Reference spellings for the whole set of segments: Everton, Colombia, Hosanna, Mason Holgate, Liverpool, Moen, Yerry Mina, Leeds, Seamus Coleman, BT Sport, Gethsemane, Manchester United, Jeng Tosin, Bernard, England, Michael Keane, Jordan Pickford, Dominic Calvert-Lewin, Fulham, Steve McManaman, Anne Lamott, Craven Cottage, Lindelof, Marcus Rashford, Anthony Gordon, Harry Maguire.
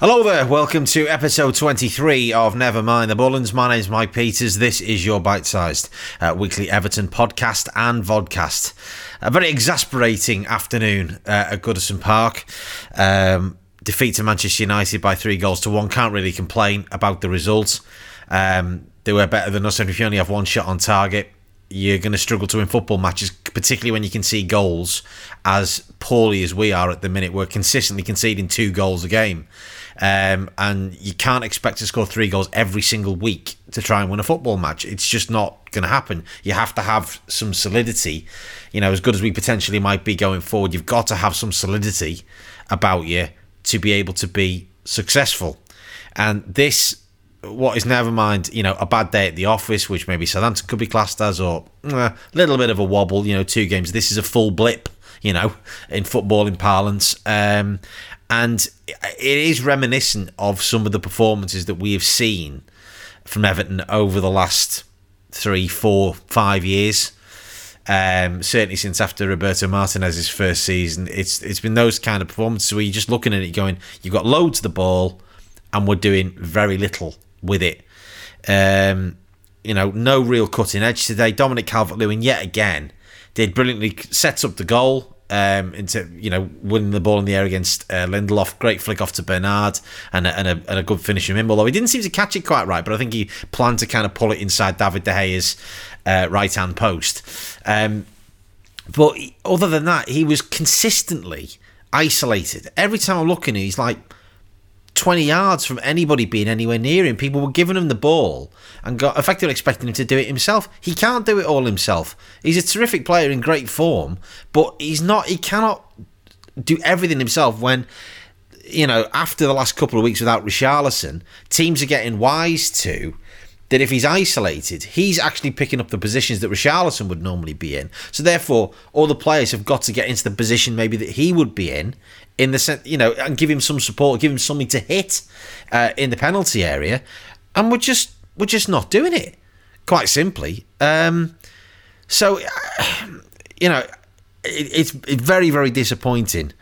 Hello there, welcome to episode 23 of Nevermind the Bullens. My name's Mike Peters. This is your bite-sized weekly Everton podcast and vodcast. A very exasperating afternoon at Goodison Park. Defeat to Manchester United by 3-1. Can't really complain about the result. They were better than us, and if you only have one shot on target, you're going to struggle to win football matches, particularly when you can see goals as poorly as we are at the minute. We're consistently conceding 2 goals a game. And you can't expect to score 3 goals every single week to try and win a football match. It's just not going to happen. You have to have some solidity. You know, as good as we potentially might be going forward, you've got to have some solidity about you to be able to be successful. And this... what is never mind, you know, a bad day at the office, which maybe Southampton could be classed as, or a little bit of a wobble, you know, 2 games. This is a full blip, you know, in footballing parlance. And it is reminiscent of some of the performances that we have seen from Everton over the last 3, 4, 5 years. Certainly since after Roberto Martinez's first season, it's been those kind of performances where you're just looking at it going, you've got loads of the ball and we're doing very little with it. You know, no real cutting edge today. Dominic Calvert-Lewin yet again did brilliantly, sets up the goal into, you know, winning the ball in the air against Lindelof. Great flick off to Bernard and a good finish from him, although he didn't seem to catch it quite right, but I think he planned to kind of pull it inside David De Gea's right hand post. But other than that, he was consistently isolated. Every time I'm looking at it, he's like 20 yards from anybody being anywhere near him. People were giving him the ball and got effectively expecting him to do it himself. He can't do it all himself. He's a terrific player in great form, but he cannot do everything himself when, you know, after the last couple of weeks without Richarlison, teams are getting wise to that if he's isolated, he's actually picking up the positions that Richarlison would normally be in. So therefore, all the players have got to get into the position maybe that he would be in the sense, you know, and give him some support, give him something to hit in the penalty area. And we're just not doing it, quite simply. So, you know, it's very, very disappointing.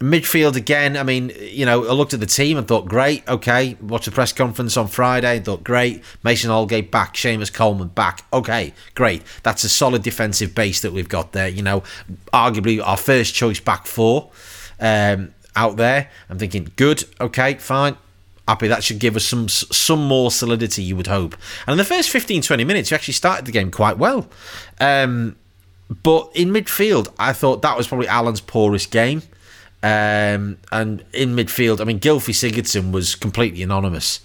Midfield again, I mean, you know, I looked at the team and thought, great, okay. Watched the press conference on Friday and thought, great. Mason Holgate back, Seamus Coleman back. Okay, great. That's a solid defensive base that we've got there. You know, arguably our first choice back four out there. I'm thinking, good, okay, fine. Happy, that should give us some more solidity, you would hope. And in the first 15, 20 minutes, we actually started the game quite well. But in midfield, I thought that was probably Alan's poorest game. And in midfield, I mean, Gylfi Sigurdsson was completely anonymous.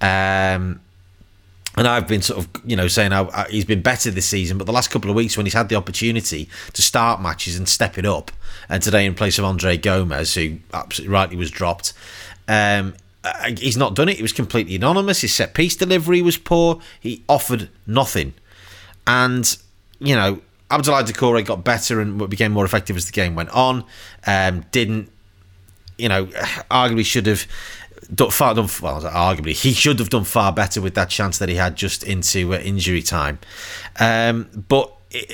And I've been sort of, you know, saying he's been better this season, but the last couple of weeks when he's had the opportunity to start matches and step it up, and today in place of Andre Gomez, who absolutely rightly was dropped, he's not done it. He was completely anonymous. His set-piece delivery was poor. He offered nothing. And, you know, Abdoulaye Doucouré got better and became more effective as the game went on. Didn't, you know, arguably should have done well. Arguably, he should have done far better with that chance that he had just into injury time. But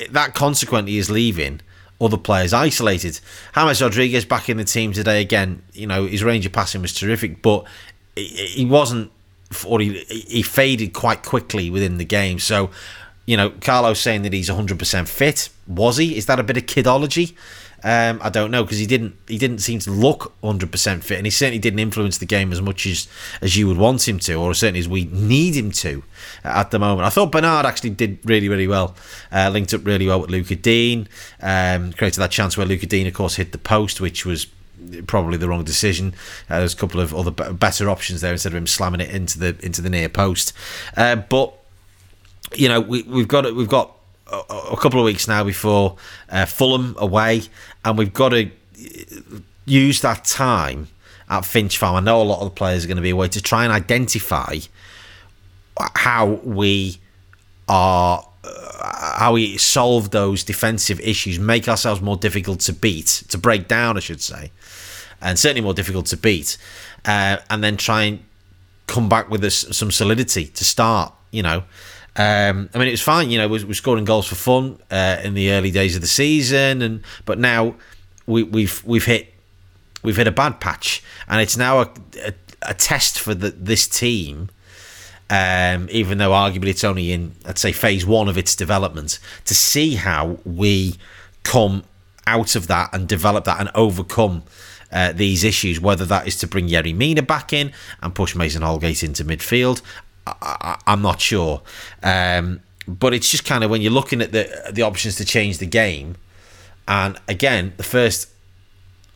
that consequently is leaving other players isolated. James Rodriguez back in the team today again. You know, his range of passing was terrific, but he wasn't, or he faded quite quickly within the game. So, you know, Carlo's saying that he's 100% fit. Was he? Is that a bit of kidology? I don't know, because he didn't seem to look 100% fit, and he certainly didn't influence the game as much as you would want him to, or certainly as we need him to at the moment. I thought Bernard actually did really, really well. Linked up really well with Luca Dean. Created that chance where Luca Dean, of course, hit the post, which was probably the wrong decision. There's a couple of other better options there instead of him slamming it into the near post. But you know, we've got a couple of weeks now before Fulham away, and we've got to use that time at Finch Farm. I know a lot of the players are going to be away to try and identify how we solve those defensive issues, make ourselves more difficult to beat, to break down, I should say, and certainly more difficult to beat, and then try and come back with some solidity to start, you know. I mean, it was fine, you know, we're scoring goals for fun in the early days of the season, but now we've hit we've hit a bad patch, and it's now a test for this team. Even though arguably it's only in, I'd say, phase one of its development, to see how we come out of that and develop that and overcome these issues, whether that is to bring Yerry Mina back in and push Mason Holgate into midfield. I'm not sure. But it's just kind of, when you're looking at the options to change the game, and again, the first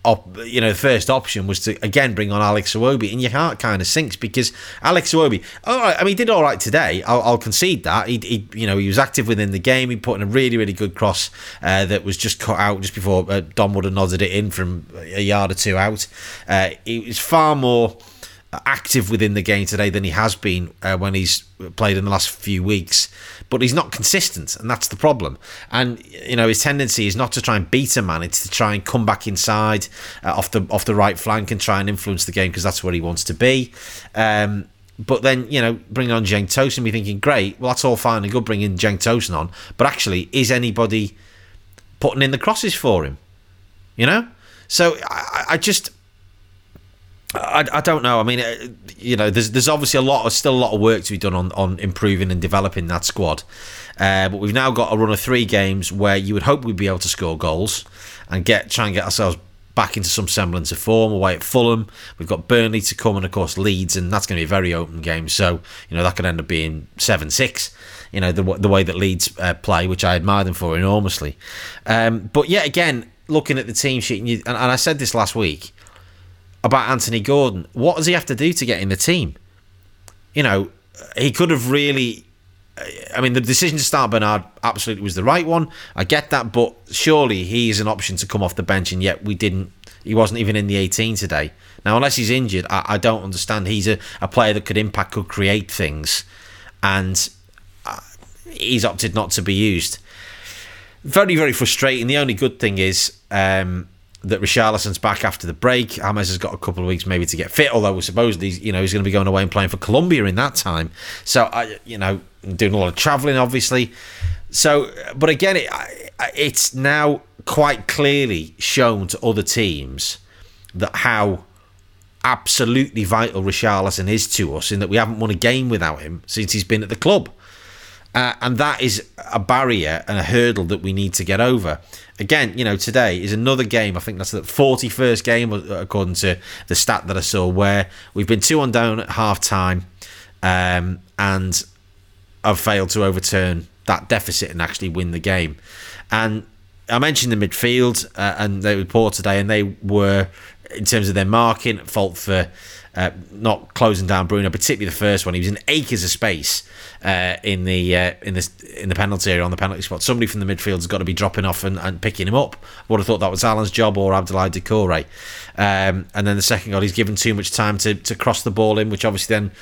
option was to again bring on Alex Iwobi, and your heart kind of sinks, because Alex Iwobi, all right, I mean, he did all right today. I'll concede that. He was active within the game. He put in a really, really good cross that was just cut out just before Dom would have nodded it in from a yard or two out. He was far more active within the game today than he has been when he's played in the last few weeks, but he's not consistent, and that's the problem. And his tendency is not to try and beat a man, it's to try and come back inside off the right flank and try and influence the game, because that's where he wants to be. But then bringing on Jeng Tosin, we're thinking, great, well, that's all fine and good, bringing Jeng Tosin on, but actually, is anybody putting in the crosses for him? So I don't know. I mean, there's obviously still a lot of work to be done on improving and developing that squad. But we've now got a run of three games where you would hope we'd be able to score goals and try and get ourselves back into some semblance of form. Away at Fulham, we've got Burnley to come, and of course Leeds, and that's going to be a very open game. So that could end up being 7-6. The way that Leeds play, which I admire them for enormously. But yet again, looking at the team sheet, and I said this last week about Anthony Gordon, what does he have to do to get in the team? He could have really... I mean, the decision to start Bernard absolutely was the right one. I get that, but surely he is an option to come off the bench, and yet he wasn't even in the 18 today. Now, unless he's injured, I don't understand. He's a player that could impact, could create things, and he's opted not to be used. Very, very frustrating. The only good thing is... that Richarlison's back after the break. James has got a couple of weeks maybe to get fit, although supposedly he's going to be going away and playing for Colombia in that time. So doing a lot of travelling, obviously. So, but again, it's now quite clearly shown to other teams that how absolutely vital Richarlison is to us, in that we haven't won a game without him since he's been at the club. And that is a barrier and a hurdle that we need to get over. Again, today is another game, I think that's the 41st game, according to the stat that I saw, where we've been 2-1 down at half-time and have failed to overturn that deficit and actually win the game. And I mentioned the midfield, and they were poor today, and they were, in terms of their marking, at fault for... not closing down Bruno, particularly the first one. He was in acres of space in the penalty area, on the penalty spot. Somebody from the midfield's got to be dropping off and picking him up. Would have thought that was Alan's job or Abdoulaye Doucouré. And then the second goal, he's given too much time to cross the ball in, which obviously then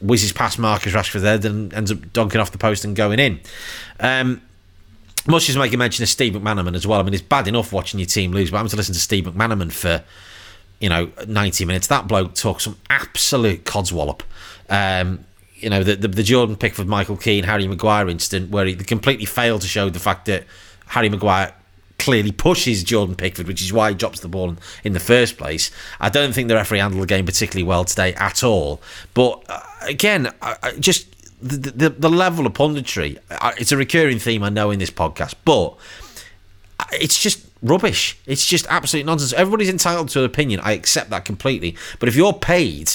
whizzes past Marcus Rashford there, then ends up dunking off the post and going in. Much as making mention of Steve McManaman as well. I mean, it's bad enough watching your team lose, but I'm having to listen to Steve McManaman for... 90 minutes. That bloke took some absolute codswallop. The Jordan Pickford, Michael Keane, Harry Maguire incident, where he completely failed to show the fact that Harry Maguire clearly pushes Jordan Pickford, which is why he drops the ball in the first place. I don't think the referee handled the game particularly well today at all. But again, just the level of punditry, it's a recurring theme, I know, in this podcast, but it's just rubbish. It's just absolute nonsense. Everybody's entitled to an opinion. I accept that completely. But if you're paid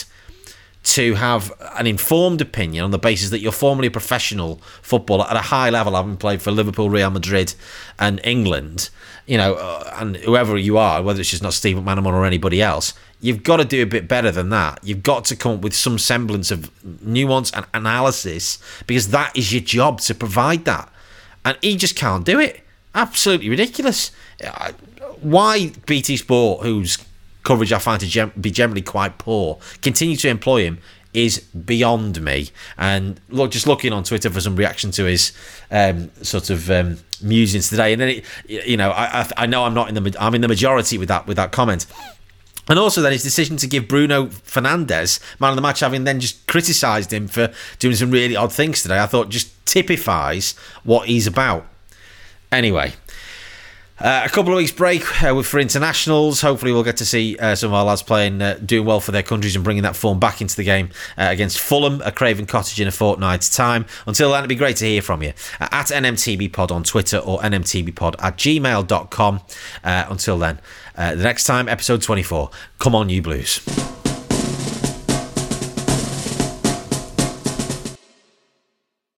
to have an informed opinion on the basis that you're formerly a professional footballer at a high level, having played for Liverpool, Real Madrid and England, and whoever you are, whether it's just not Steve McManaman or anybody else, you've got to do a bit better than that. You've got to come up with some semblance of nuance and analysis, because that is your job, to provide that. And he just can't do it. Absolutely ridiculous. Why BT Sport, whose coverage I find to be generally quite poor, continue to employ him is beyond me. And just looking on Twitter for some reaction to his musings today, and then I know I'm in the majority with that comment. And also then his decision to give Bruno Fernandes man of the match, having then just criticised him for doing some really odd things today, I thought just typifies what he's about. Anyway, A couple of weeks break for internationals. Hopefully we'll get to see some of our lads playing, doing well for their countries and bringing that form back into the game against Fulham at Craven Cottage in a fortnight's time. Until then, it'd be great to hear from you at NMTBpod on Twitter or nmtbpod@gmail.com. Until then, the next time, episode 24. Come on, you Blues.